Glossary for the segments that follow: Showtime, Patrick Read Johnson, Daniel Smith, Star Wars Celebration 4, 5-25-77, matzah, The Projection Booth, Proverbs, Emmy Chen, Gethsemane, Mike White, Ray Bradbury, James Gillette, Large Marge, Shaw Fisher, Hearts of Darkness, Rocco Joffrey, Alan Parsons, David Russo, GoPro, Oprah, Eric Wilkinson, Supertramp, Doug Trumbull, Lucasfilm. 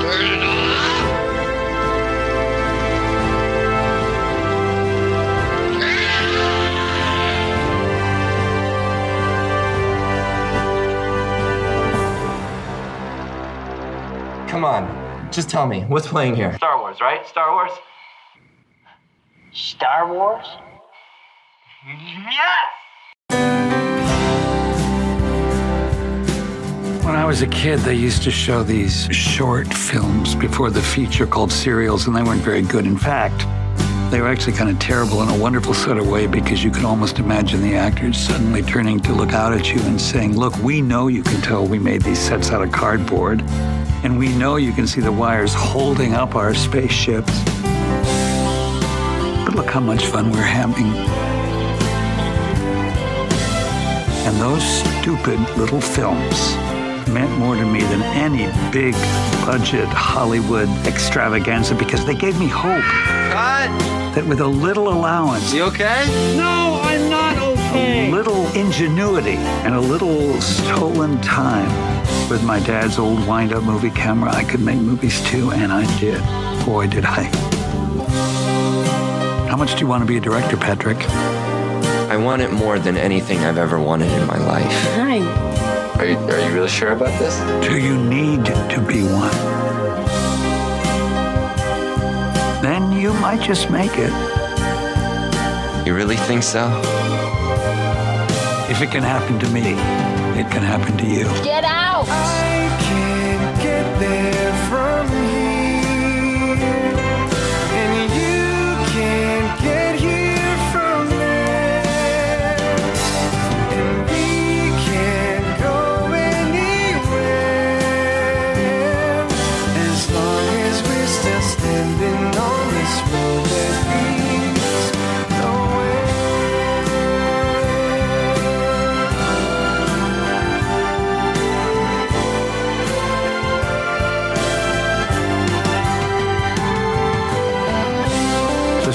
Turn it off. Come on, just tell me, what's playing here? Star Wars, right? Star Wars? Star Wars? Yes! When I was a kid, they used to show these short films before the feature called serials, and they weren't very good. In fact, they were actually kind of terrible in a wonderful sort of way, because you could almost imagine the actors suddenly turning to look out at you and saying, look, we know you can tell we made these sets out of cardboard. And we know you can see the wires holding up our spaceships. But look how much fun we're having. And those stupid little films meant more to me than any big budget Hollywood extravaganza, because they gave me hope. Cut. That with a little allowance. You okay? No, I'm not okay. A little ingenuity and a little stolen time. With my dad's old wind-up movie camera, I could make movies too, and I did. Boy, did I. How much do you want to be a director, Patrick? I want it more than anything I've ever wanted in my life. Hi. Are you really sure about this? Do you need to be one? Then you might just make it. You really think so? If it can happen to me, it can happen to you. Get out! I can't get there from here, and you can't get here from there, and we can't go anywhere, as long as we're still standing on this road that leads.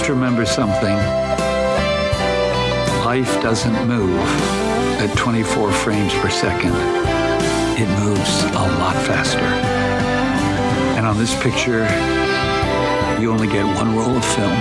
Remember something. Life doesn't move at 24 frames per second. It moves a lot faster. And on this picture, you only get one roll of film.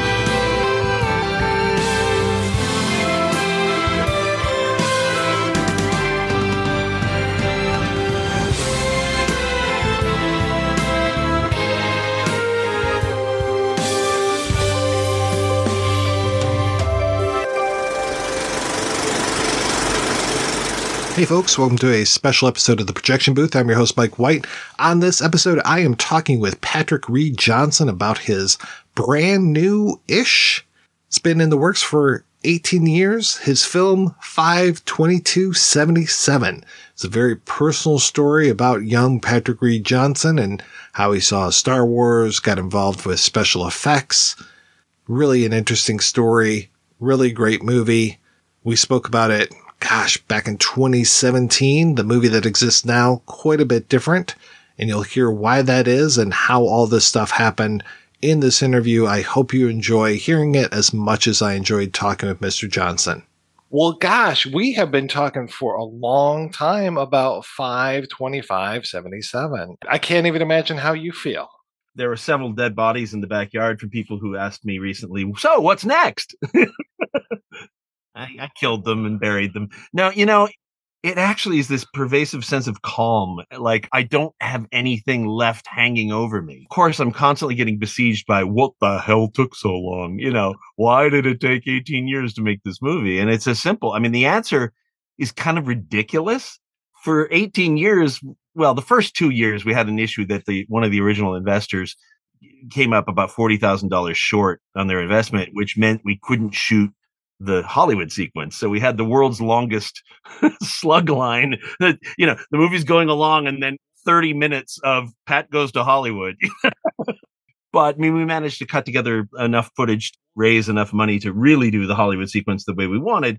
Hey folks, welcome to a special episode of The Projection Booth. I'm your host, Mike White. On this episode, I am talking with Patrick Read Johnson about his brand new-ish. It's been in the works for 18 years. His film, 5-22-77. It's a very personal story about young Patrick Read Johnson and how he saw Star Wars, got involved with special effects. Really an interesting story. Really great movie. We spoke about it. Gosh, back in 2017, the movie that exists now, quite a bit different. And you'll hear why that is and how all this stuff happened in this interview. I hope you enjoy hearing it as much as I enjoyed talking with Mr. Johnson. Well, gosh, we have been talking for a long time about 5-25-77. I can't even imagine how you feel. There were several dead bodies in the backyard from people who asked me recently, so what's next? I killed them and buried them. Now, you know, it actually is this pervasive sense of calm. Like, I don't have anything left hanging over me. Of course, I'm constantly getting besieged by what the hell took so long? You know, why did it take 18 years to make this movie? And it's as simple. I mean, the answer is kind of ridiculous. For 18 years, well, the first 2 years, we had an issue that one of the original investors came up about $40,000 short on their investment, which meant we couldn't shoot the Hollywood sequence. So we had the world's longest slug line. You know, the movie's going along and then 30 minutes of Pat Goes to Hollywood. But I mean, we managed to cut together enough footage, raise enough money to really do the Hollywood sequence the way we wanted.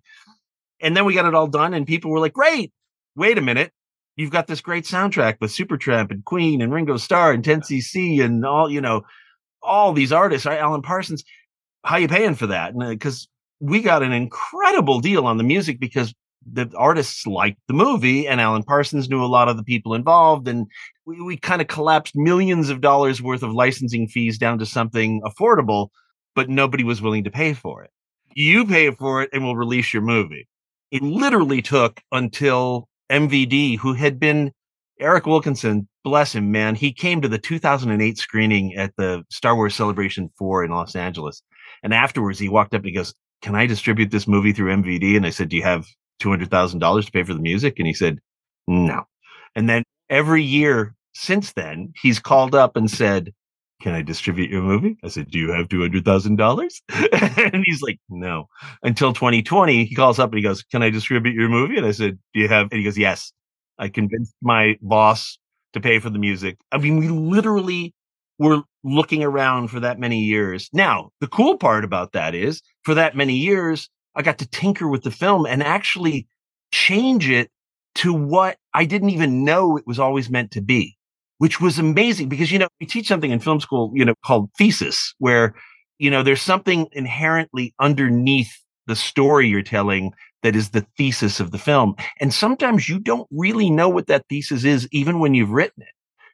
And then we got it all done and people were like, great, wait a minute. you've got this great soundtrack with Supertramp and Queen and Ringo Starr and 10CC and all, you know, all these artists, right? Alan Parsons, how you paying for that? Because we got an incredible deal on the music because the artists liked the movie and Alan Parsons knew a lot of the people involved. And we kind of collapsed millions of dollars worth of licensing fees down to something affordable, but nobody was willing to pay for it. You pay for it and we'll release your movie. It literally took until MVD, who had been Eric Wilkinson, bless him, man. He came to the 2008 screening at the Star Wars Celebration 4 in Los Angeles. And afterwards, he walked up and he goes, "Can I distribute this movie through MVD?" And I said, "Do you have $200,000 to pay for the music?" And he said, "No." And then every year since then, he's called up and said, "Can I distribute your movie?" I said, "Do you have $200,000? And he's like, "No." Until 2020, he calls up and he goes, "Can I distribute your movie?" And I said, "Do you have?" And he goes, "Yes. I convinced my boss to pay for the music." I mean, we literally were looking around for that many years. Now, the cool part about that is, for that many years, I got to tinker with the film and actually change it to what I didn't even know it was always meant to be, which was amazing because, you know, we teach something in film school, you know, called thesis, where, you know, there's something inherently underneath the story you're telling that is the thesis of the film. And sometimes you don't really know what that thesis is, even when you've written it.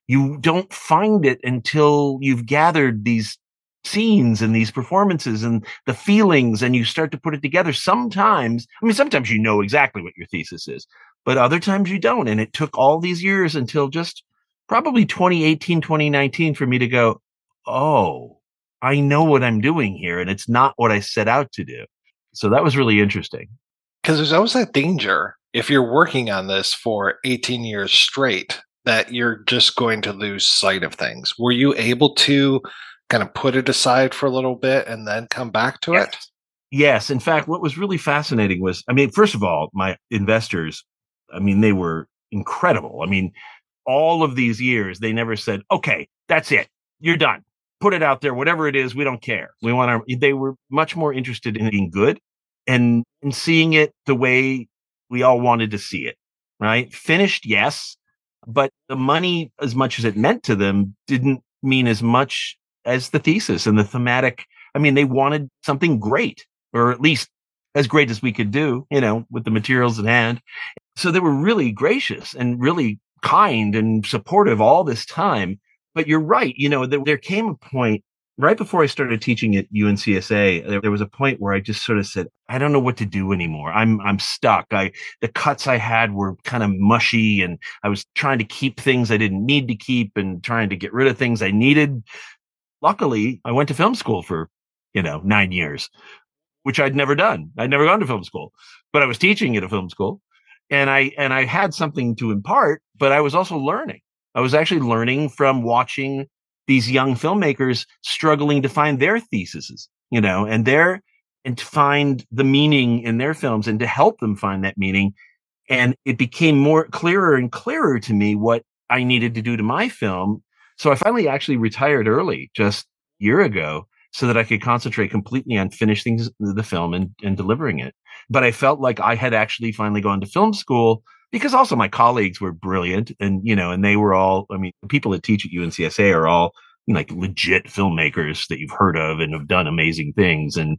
You don't find it until you've gathered these scenes and these performances and the feelings, and you start to put it together. Sometimes, I mean, sometimes you know exactly what your thesis is, but other times you don't. And it took all these years until just probably 2018, 2019 for me to go, "Oh, I know what I'm doing here, and it's not what I set out to do." So that was really interesting. Because there's always that danger, if you're working on this for 18 years straight, that you're just going to lose sight of things. Were you able to kind of put it aside for a little bit and then come back to it? Yes. In fact, what was really fascinating was, I mean, first of all, my investors, I mean, they were incredible. I mean, all of these years, they never said, "Okay, that's it. You're done. Put it out there. Whatever it is, we don't care. We want our." They were much more interested in being good and in seeing it the way we all wanted to see it, right? Finished, yes. But the money, as much as it meant to them, didn't mean as much as the thesis and the thematic. I mean, they wanted something great, or at least as great as we could do, you know, with the materials in hand. So they were really gracious and really kind and supportive all this time. But you're right. You know, there came a point right before I started teaching at UNCSA, there was a point where I just sort of said, "I don't know what to do anymore. I'm stuck." The cuts I had were kind of mushy, and I was trying to keep things I didn't need to keep and trying to get rid of things I needed. Luckily, I went to film school for, 9 years, which I'd never done. I'd never gone to film school, but I was teaching at a film school, and I had something to impart, but I was also learning. I was actually learning from watching these young filmmakers struggling to find their theses, and to find the meaning in their films and to help them find that meaning. And it became more clearer and clearer to me what I needed to do to my film. So I finally actually retired early just a year ago so that I could concentrate completely on finishing the film and delivering it. But I felt like I had actually finally gone to film school, because also my colleagues were brilliant and they were all, I mean, people that teach at UNCSA are all like legit filmmakers that you've heard of and have done amazing things. And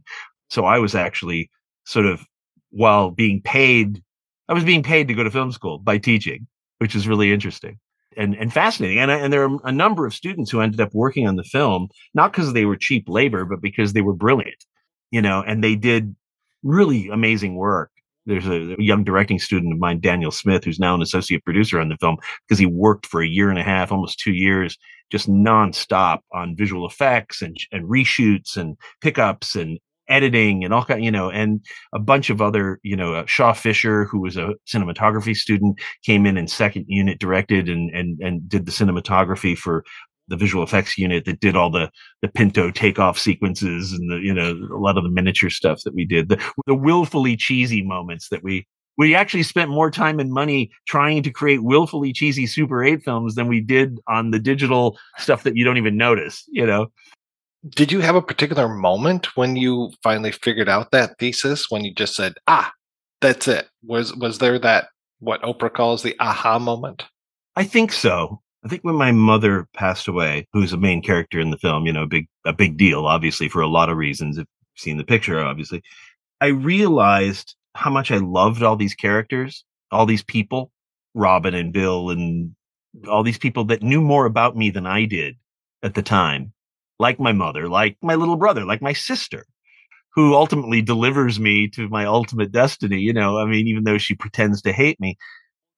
so I was actually sort of, while being paid, I was being paid to go to film school by teaching, which is really interesting and fascinating. And there are a number of students who ended up working on the film, not because they were cheap labor, but because they were brilliant, and they did really amazing work. There's a young directing student of mine, Daniel Smith, who's now an associate producer on the film, because he worked for a year and a half, almost 2 years, just nonstop on visual effects and reshoots and pickups and editing and all kind, and a bunch of other, Shaw Fisher, who was a cinematography student, came in second unit, directed and did the cinematography for the visual effects unit that did all the Pinto takeoff sequences and a lot of the miniature stuff that we did, the willfully cheesy moments that we actually spent more time and money trying to create willfully cheesy Super 8 films than we did on the digital stuff that you don't even notice, Did you have a particular moment when you finally figured out that thesis, when you just said, "Ah, that's it"? Was there that what Oprah calls the aha moment? I think so. I think when my mother passed away, who's a main character in the film, you know, a big deal, obviously, for a lot of reasons. If you've seen the picture, obviously, I realized how much I loved all these characters, all these people, Robin and Bill and all these people that knew more about me than I did at the time, like my mother, like my little brother, like my sister, who ultimately delivers me to my ultimate destiny. You know, I mean, even though she pretends to hate me.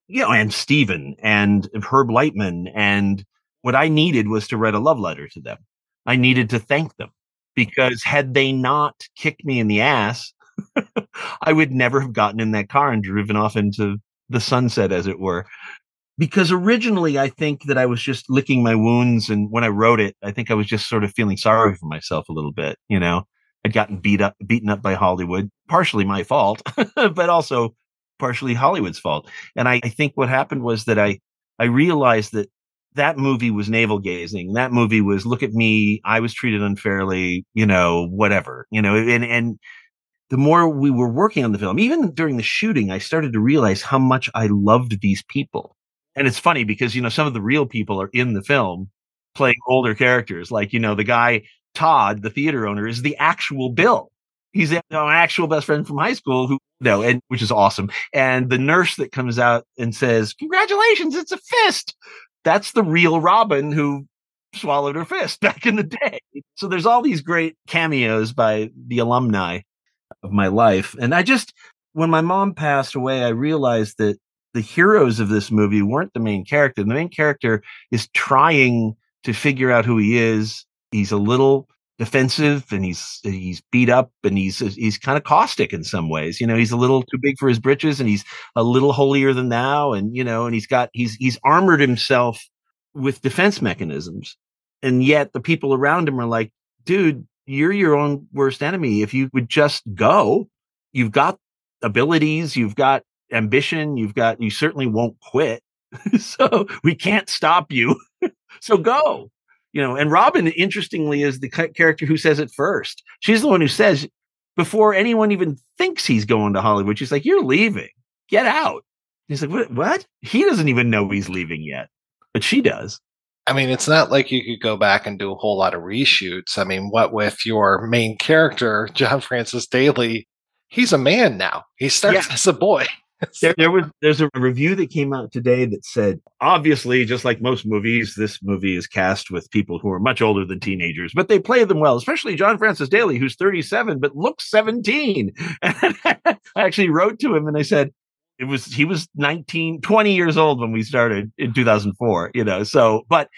You know, and Steven and Herb Lightman. And what I needed was to write a love letter to them. I needed to thank them, because had they not kicked me in the ass, I would never have gotten in that car and driven off into the sunset, as it were. Because originally, I think that I was just licking my wounds. And when I wrote it, I think I was just sort of feeling sorry for myself a little bit. You know, I'd gotten beaten up by Hollywood, partially my fault, but also partially Hollywood's fault. And I think what happened was that I realized that that movie was navel gazing. That movie was, look at me, I was treated unfairly, you know, whatever, you know, and the more we were working on the film, even during the shooting, I started to realize how much I loved these people. And it's funny because, you know, some of the real people are in the film playing older characters, like, you know, the guy, Todd, the theater owner, is the actual Bill. He's an actual best friend from high school which is awesome. And the nurse that comes out and says, congratulations, it's a fist. That's the real Robin who swallowed her fist back in the day. So there's all these great cameos by the alumni of my life. And when my mom passed away, I realized that the heroes of this movie weren't the main character. The main character is trying to figure out who he is. He's a little defensive and he's beat up and he's kind of caustic in some ways. You know, he's a little too big for his britches and he's a little holier than thou. And, you know, and he's armored himself with defense mechanisms. And yet the people around him are like, dude, you're your own worst enemy. If you would just go, you've got abilities, you've got ambition, you certainly won't quit. So we can't stop you. So go. You know, and Robin, interestingly, is the character who says it first. She's the one who says, before anyone even thinks he's going to Hollywood, she's like, you're leaving. Get out. He's like, what? He doesn't even know he's leaving yet, but she does. I mean, it's not like you could go back and do a whole lot of reshoots. I mean, what with your main character, John Francis Daley, he's a man now. He starts as a boy. There's a review that came out today that said, obviously, just like most movies, this movie is cast with people who are much older than teenagers, but they play them well, especially John Francis Daley, who's 37, but looks 17. And I actually wrote to him and I said, he was 20 years old when we started in 2004, you know, so, but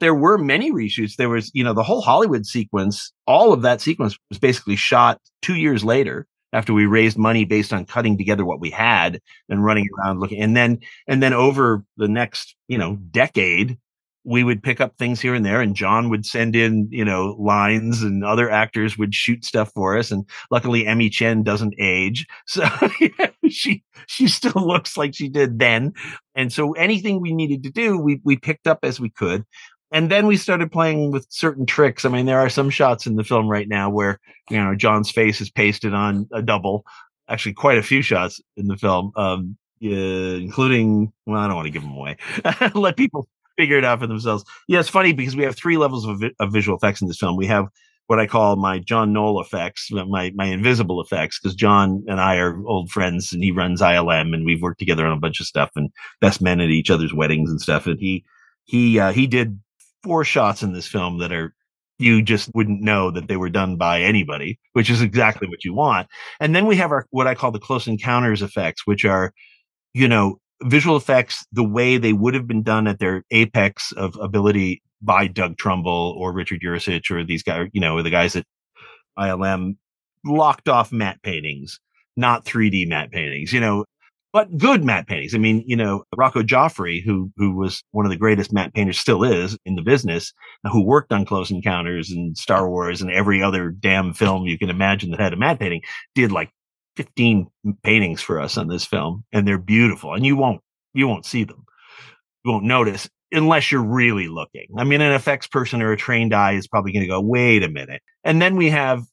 there were many reshoots. There was, you know, the whole Hollywood sequence, all of that sequence was basically shot 2 years later, after we raised money based on cutting together what we had and running around looking. And then over the next, you know, decade, we would pick up things here and there, and John would send in, you know, lines, and other actors would shoot stuff for us. And luckily Emmy Chen doesn't age. So she still looks like she did then. And so anything we needed to do, we picked up as we could. And then we started playing with certain tricks. I mean, there are some shots in the film right now where, you know, John's face is pasted on a double, actually quite a few shots in the film, including, well, I don't want to give them away. Let people figure it out for themselves. Yeah, it's funny because we have three levels of visual effects in this film. We have what I call my John Knoll effects, my invisible effects, because John and I are old friends and he runs ILM and we've worked together on a bunch of stuff and best men at each other's weddings and stuff. And he did 4 shots in this film that are, you just wouldn't know that they were done by anybody, which is exactly what you want. And then we have what I call the Close Encounters effects, which are, you know, visual effects the way they would have been done at their apex of ability by Doug Trumbull or Richard Yuricich or these guys, you know, the guys at ILM, locked off matte paintings, not 3D matte paintings, you know, but good matte paintings. I mean, you know, Rocco Joffrey, who was one of the greatest matte painters, still is in the business, who worked on Close Encounters and Star Wars and every other damn film you can imagine that had a matte painting, did like 15 paintings for us on this film. And they're beautiful. And you won't see them. You won't notice unless you're really looking. I mean, an effects person or a trained eye is probably going to go, wait a minute. And then we have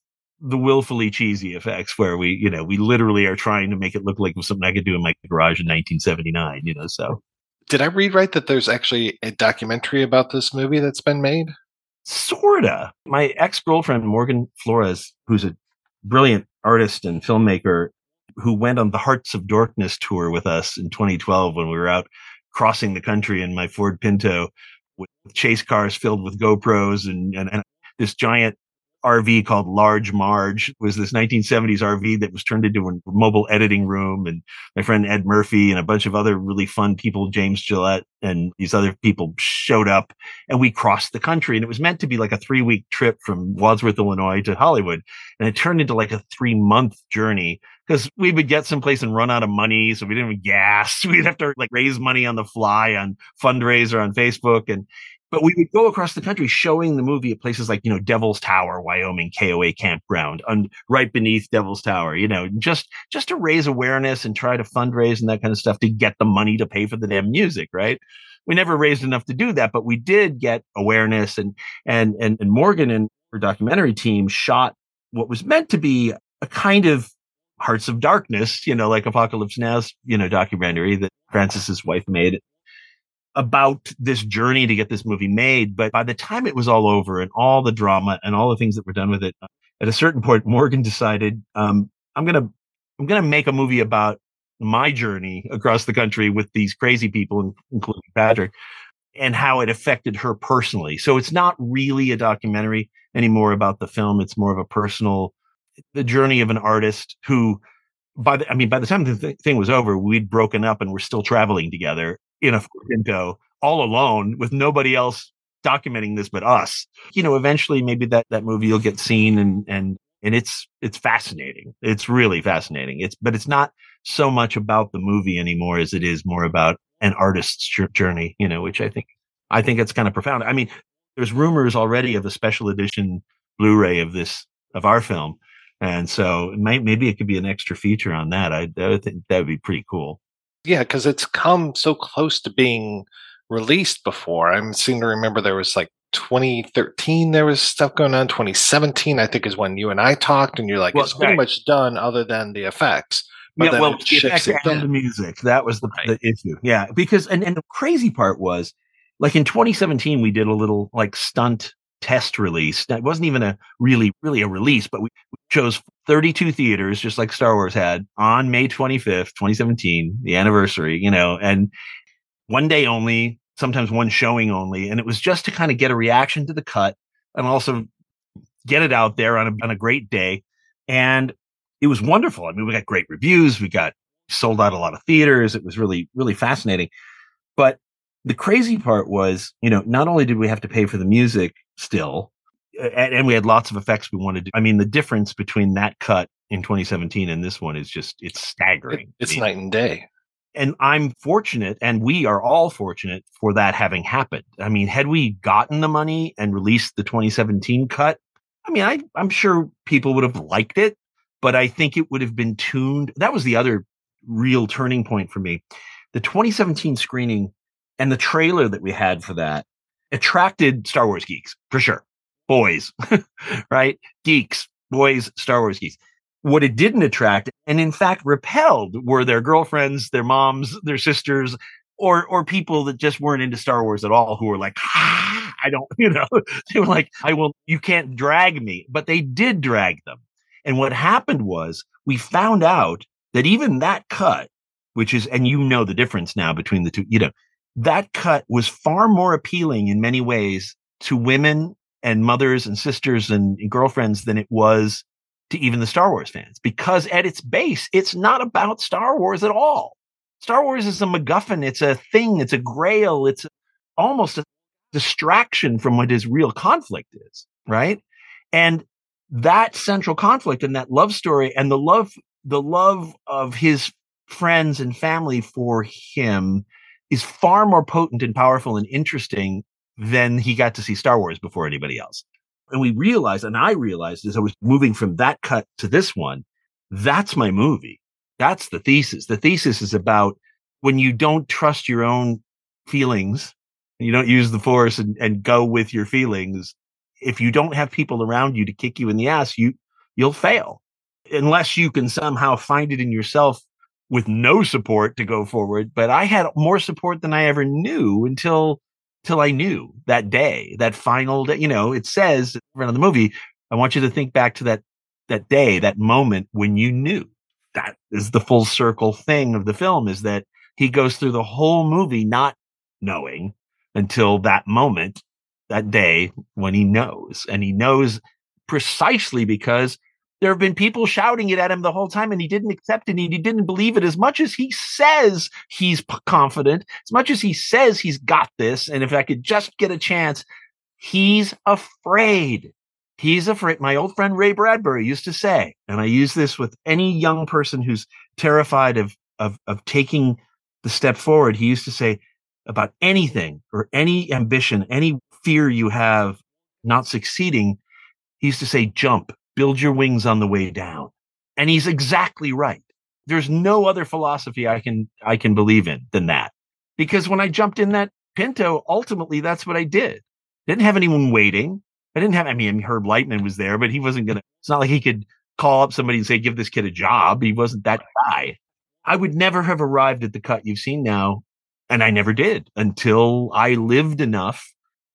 the willfully cheesy effects where we, you know, we literally are trying to make it look like something I could do in my garage in 1979, you know, so. Did I read right that there's actually a documentary about this movie that's been made? Sorta. My ex-girlfriend, Morgan Flores, who's a brilliant artist and filmmaker who went on the Hearts of Darkness tour with us in 2012 when we were out crossing the country in my Ford Pinto with chase cars filled with GoPros and this giant RV called Large Marge. It was this 1970s RV that was turned into a mobile editing room. And my friend Ed Murphy and a bunch of other really fun people, James Gillette and these other people showed up and we crossed the country. And it was meant to be like a 3-week trip from Wadsworth, Illinois to Hollywood. And it turned into like a 3-month journey because we would get someplace and run out of money. So we didn't have gas. We'd have to like raise money on the fly on fundraiser on Facebook. But we would go across the country showing the movie at places like, you know, Devil's Tower, Wyoming, KOA campground, right beneath Devil's Tower, you know, just to raise awareness and try to fundraise and that kind of stuff to get the money to pay for the damn music, right? We never raised enough to do that, but we did get awareness and Morgan and her documentary team shot what was meant to be a kind of Hearts of Darkness, you know, like Apocalypse Now's, you know, documentary that Francis's wife made about this journey to get this movie made. But by the time it was all over and all the drama and all the things that were done with it, at a certain point, Morgan decided, I'm going to make a movie about my journey across the country with these crazy people, including Patrick, and how it affected her personally. So it's not really a documentary anymore about the film. It's more of a personal, the journey of an artist who, by the time the thing was over, we'd broken up and we're still traveling together in a Ford Pinto, all alone with nobody else documenting this but us. You know, eventually maybe that movie will get seen and it's fascinating. It's really fascinating. But it's not so much about the movie anymore as it is more about an artist's journey, you know, which I think it's kind of profound. I mean, there's rumors already of a special edition Blu-ray of our film. And so maybe it could be an extra feature on that. I think that would be pretty cool. Yeah, because it's come so close to being released before. I seem to remember there was like 2013, there was stuff going on. 2017, I think, is when you and I talked, and you're like, well, it's pretty much done other than the effects. But yeah, well, it shifts and the music. That was the issue. Yeah, because, and the crazy part was, like in 2017, we did a little like stunt test release. That wasn't even a really a release, but we chose 32 theaters, just like Star Wars had, on May 25th, 2017, the anniversary, you know, and one day only, sometimes one showing only. And it was just to kind of get a reaction to the cut and also get it out there on a great day. And it was wonderful. I mean, we got great reviews. We got sold out a lot of theaters. It was really, really fascinating. But the crazy part was, you know, not only did we have to pay for the music still, and we had lots of effects we wanted to do. I mean, the difference between that cut in 2017 and this one is just, it's staggering. It's night and day. And I'm fortunate, and we are all fortunate for that having happened. I mean, had we gotten the money and released the 2017 cut, I mean, I'm sure people would have liked it, but I think it would have been tuned. That was the other real turning point for me. The 2017 screening and the trailer that we had for that attracted Star Wars geeks, for sure. Boys, right? Geeks, boys, Star Wars geeks. What it didn't attract, and in fact repelled, were their girlfriends, their moms, their sisters, or people that just weren't into Star Wars at all, who were like, I don't, you know, they were like, you can't drag me. But they did drag them. And what happened was we found out that even that cut, which is, and you know the difference now between the two, you know, that cut was far more appealing in many ways to women and mothers and sisters and girlfriends than it was to even the Star Wars fans. Because at its base, it's not about Star Wars at all. Star Wars is a MacGuffin. It's a thing. It's a grail. It's almost a distraction from what his real conflict is, right? And that central conflict and that love story and the love of his friends and family for him is far more potent and powerful and interesting then he got to see Star Wars before anybody else. And we realized, and I realized as I was moving from that cut to this one, that's my movie. That's the thesis. The thesis is about when you don't trust your own feelings, you don't use the force and go with your feelings. If you don't have people around you to kick you in the ass, you you'll fail unless you can somehow find it in yourself with no support to go forward. But I had more support than I ever knew until I knew that day, that final day. You know, it says around the movie, I want you to think back to that day, that moment when you knew. That is the full circle thing of the film, is that he goes through the whole movie not knowing until that moment, that day when he knows. And he knows precisely because there have been people shouting it at him the whole time, and he didn't accept it, and he didn't believe it. As much as he says he's confident, as much as he says he's got this, and if I could just get a chance, he's afraid. He's afraid. My old friend Ray Bradbury used to say, and I use this with any young person who's terrified of taking the step forward. He used to say about anything or any ambition, any fear you have not succeeding, he used to say, jump, build your wings on the way down. And he's exactly right. There's no other philosophy I can believe in than that. Because when I jumped in that Pinto, ultimately that's what I did. Didn't have anyone waiting. Herb Lightman was there, but he wasn't going to, it's not like he could call up somebody and say, give this kid a job. He wasn't that guy. I would never have arrived at the cut you've seen now. And I never did until I lived enough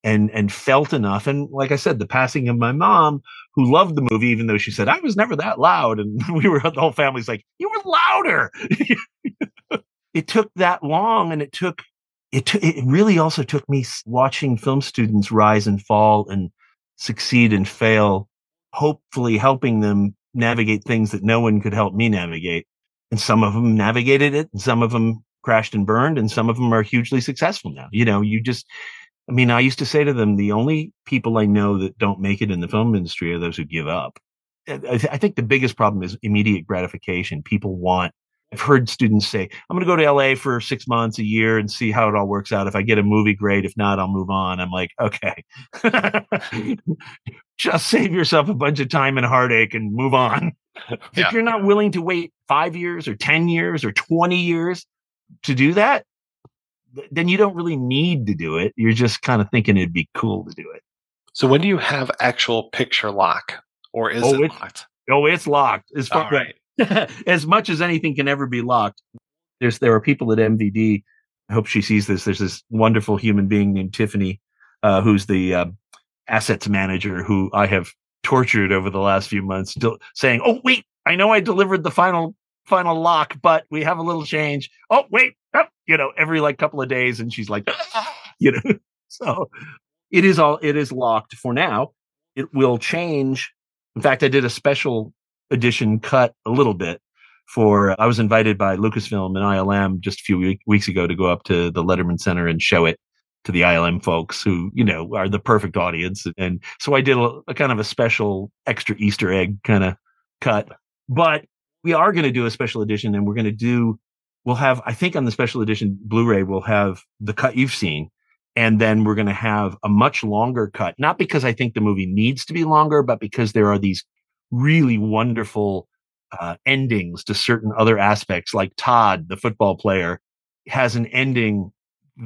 and felt enough. And like I said, the passing of my mom, who loved the movie, even though she said, I was never that loud. And the whole family's like, you were louder. It took that long, and it really also took me watching film students rise and fall and succeed and fail, hopefully helping them navigate things that no one could help me navigate. And some of them navigated it, and some of them crashed and burned, and some of them are hugely successful now. You know, I used to say to them, the only people I know that don't make it in the film industry are those who give up. I think the biggest problem is immediate gratification. I've heard students say, I'm going to go to LA for 6 months, a year, and see how it all works out. If I get a movie, great. If not, I'll move on. I'm like, okay, just save yourself a bunch of time and heartache and move on. Yeah. If you're not willing to wait 5 years or 10 years or 20 years to do that, then you don't really need to do it. You're just kind of thinking it'd be cool to do it. So when do you have actual picture lock, or is it locked? Oh, it's locked. It's far right. As much as anything can ever be locked. There are people at MVD. I hope she sees this. There's this wonderful human being named Tiffany, who's the assets manager, who I have tortured over the last few months, saying, "Oh wait, I know I delivered the final lock, but we have a little change. Oh wait, every couple of days," and she's like, . So it is locked for now. It will change. In fact, I did a special edition cut a little bit I was invited by Lucasfilm and ILM just a few weeks ago to go up to the Letterman Center and show it to the ILM folks, who, are the perfect audience. And so I did a kind of a special extra Easter egg kind of cut, but we are going to do a special edition, and I think on the special edition Blu-ray, we'll have the cut you've seen. And then we're going to have a much longer cut, not because I think the movie needs to be longer, but because there are these really wonderful endings to certain other aspects, like Todd, the football player, has an ending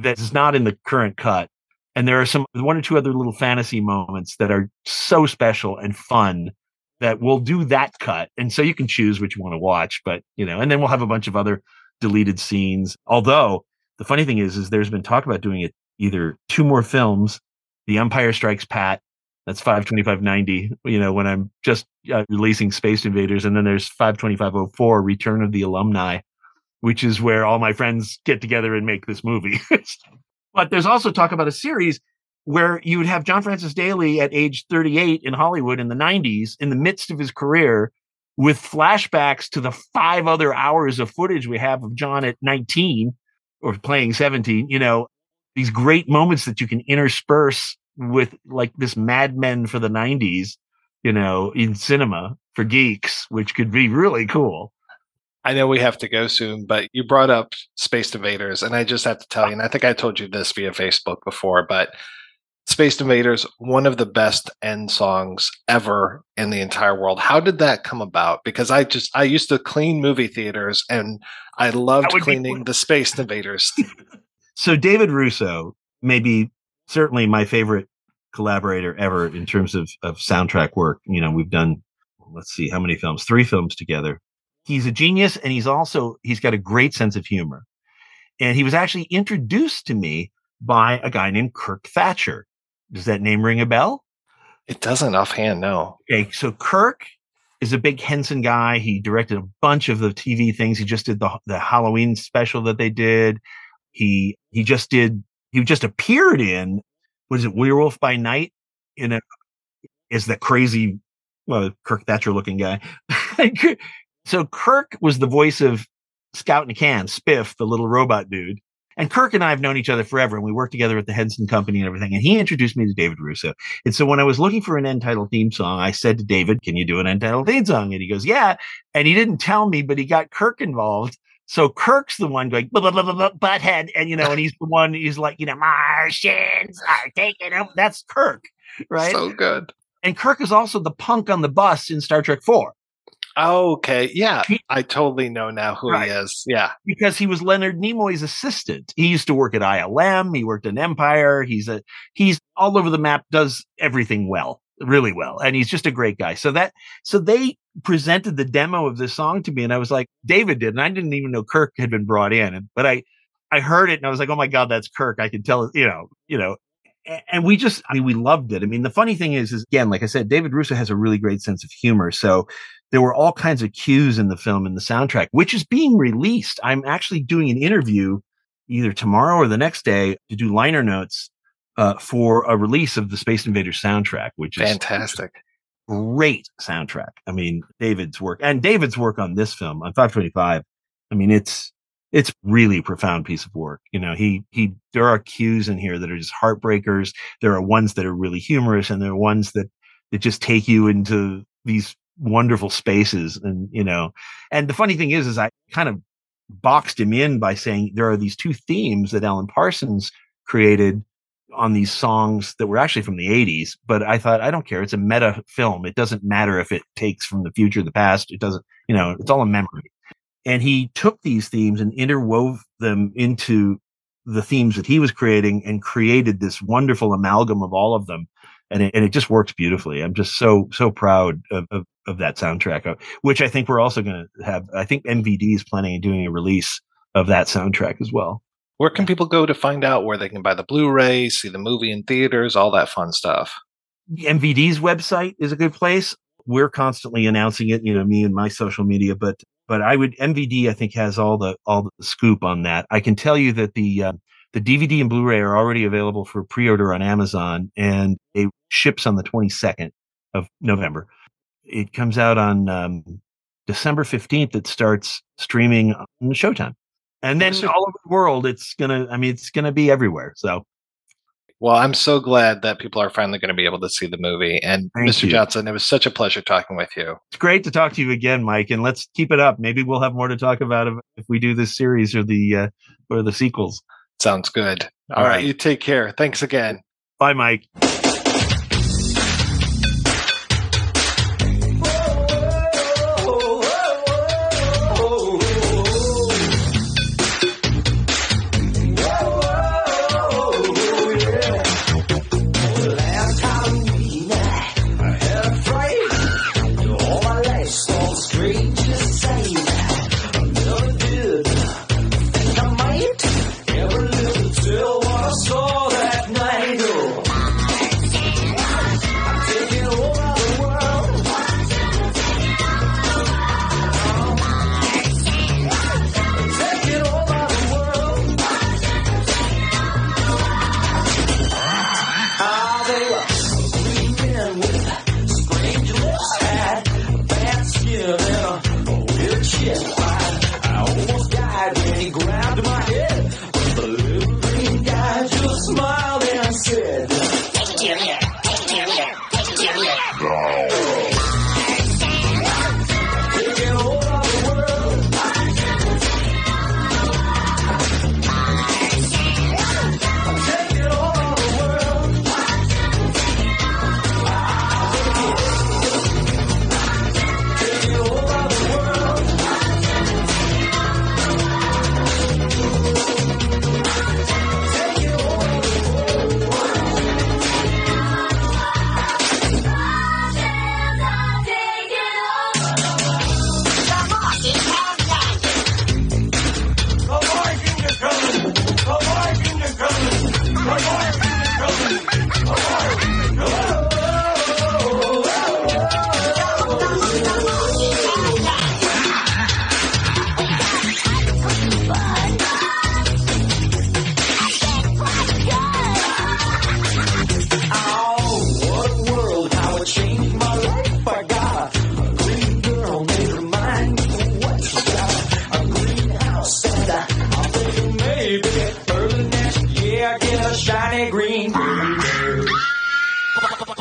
that's not in the current cut. And there are one or two other little fantasy moments that are so special and fun that we'll do that cut. And so you can choose what you want to watch, but, and then we'll have a bunch of other deleted scenes. Although the funny thing is there's been talk about doing it either two more films, The Empire Strikes Pat, that's 5/25/90, when I'm just releasing Space Invaders. And then there's 5/25/04, Return of the Alumni, which is where all my friends get together and make this movie. But there's also talk about a series where you would have John Francis Daley at age 38 in Hollywood in the 90s, in the midst of his career, with flashbacks to the 5 other hours of footage we have of John at 19 or playing 17, these great moments that you can intersperse with like this Mad Men for the 90s, in cinema for geeks, which could be really cool. I know we have to go soon, but you brought up Space Invaders, and I just have to tell you, and I think I told you this via Facebook before, but Space Invaders, one of the best end songs ever in the entire world. How did that come about? Because I used to clean movie theaters, and I loved cleaning the Space Invaders. So David Russo, certainly my favorite collaborator ever in terms of soundtrack work. We've done let's see how many films, 3 films together. He's a genius, and he's got a great sense of humor. And he was actually introduced to me by a guy named Kirk Thatcher. Does that name ring a bell? It doesn't offhand, no. Okay, so Kirk is a big Henson guy. He directed a bunch of the TV things. He just did the Halloween special that they did. He just appeared in, Werewolf by Night, as the crazy, Kirk Thatcher looking guy. So Kirk was the voice of Scout in a Can, Spiff, the little robot dude. And Kirk and I have known each other forever, and we worked together at the Henson Company and everything. And he introduced me to David Russo. And so when I was looking for an end title theme song, I said to David, can you do an end title theme song? And he goes, yeah. And he didn't tell me, but he got Kirk involved. So Kirk's the one going, blah, blah, blah, blah, butthead. And, and he's the one, he's like, Martians are taking over. That's Kirk, right? So good. And Kirk is also the punk on the bus in Star Trek 4. Okay. Yeah. I totally know now who he is. Yeah. Because he was Leonard Nimoy's assistant. He used to work at ILM. He worked in Empire. He's all over the map, does everything well, really well. And he's just a great guy. So they presented the demo of this song to me, and I was like, David did. And I didn't even know Kirk had been brought in, but I heard it and I was like, oh my God, that's Kirk. I could tell, and we loved it. I mean, the funny thing is again, like I said, David Russo has a really great sense of humor. So there were all kinds of cues in the film, in the soundtrack, which is being released. I'm actually doing an interview either tomorrow or the next day to do liner notes for a release of the Space Invaders soundtrack, which is fantastic. Great soundtrack. I mean, David's work on this film, on 525. I mean, it's really a profound piece of work. There are cues in here that are just heartbreakers. There are ones that are really humorous, and there are ones that just take you into these wonderful spaces. And, and the funny thing is I kind of boxed him in by saying there are these 2 themes that Alan Parsons created on these songs that were actually from the 80s, but I thought, I don't care. It's a meta film. It doesn't matter if it takes from the future, the past. It doesn't, it's all a memory. And he took these themes and interwove them into the themes that he was creating and created this wonderful amalgam of all of them. And it just works beautifully. I'm just so, so proud of that soundtrack, which I think we're also going to have. I think MVD is planning on doing a release of that soundtrack as well. Where can people go to find out where they can buy the Blu-ray, see the movie in theaters, all that fun stuff? MVD's website is a good place. We're constantly announcing it, me and my social media, but MVD, I think, has all the scoop on that. I can tell you that the DVD and Blu-ray are already available for pre-order on Amazon, and it ships on the 22nd of November. It comes out on December 15th. It starts streaming on Showtime. And then all over the world, it's going to be everywhere. So, well, I'm so glad that people are finally going to be able to see the movie. And Mr. Johnson, it was such a pleasure talking with you. It's great to talk to you again, Mike. And let's keep it up. Maybe we'll have more to talk about if we do this series or the sequels. Sounds good. All right. You take care. Thanks again. Bye, Mike.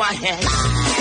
my head.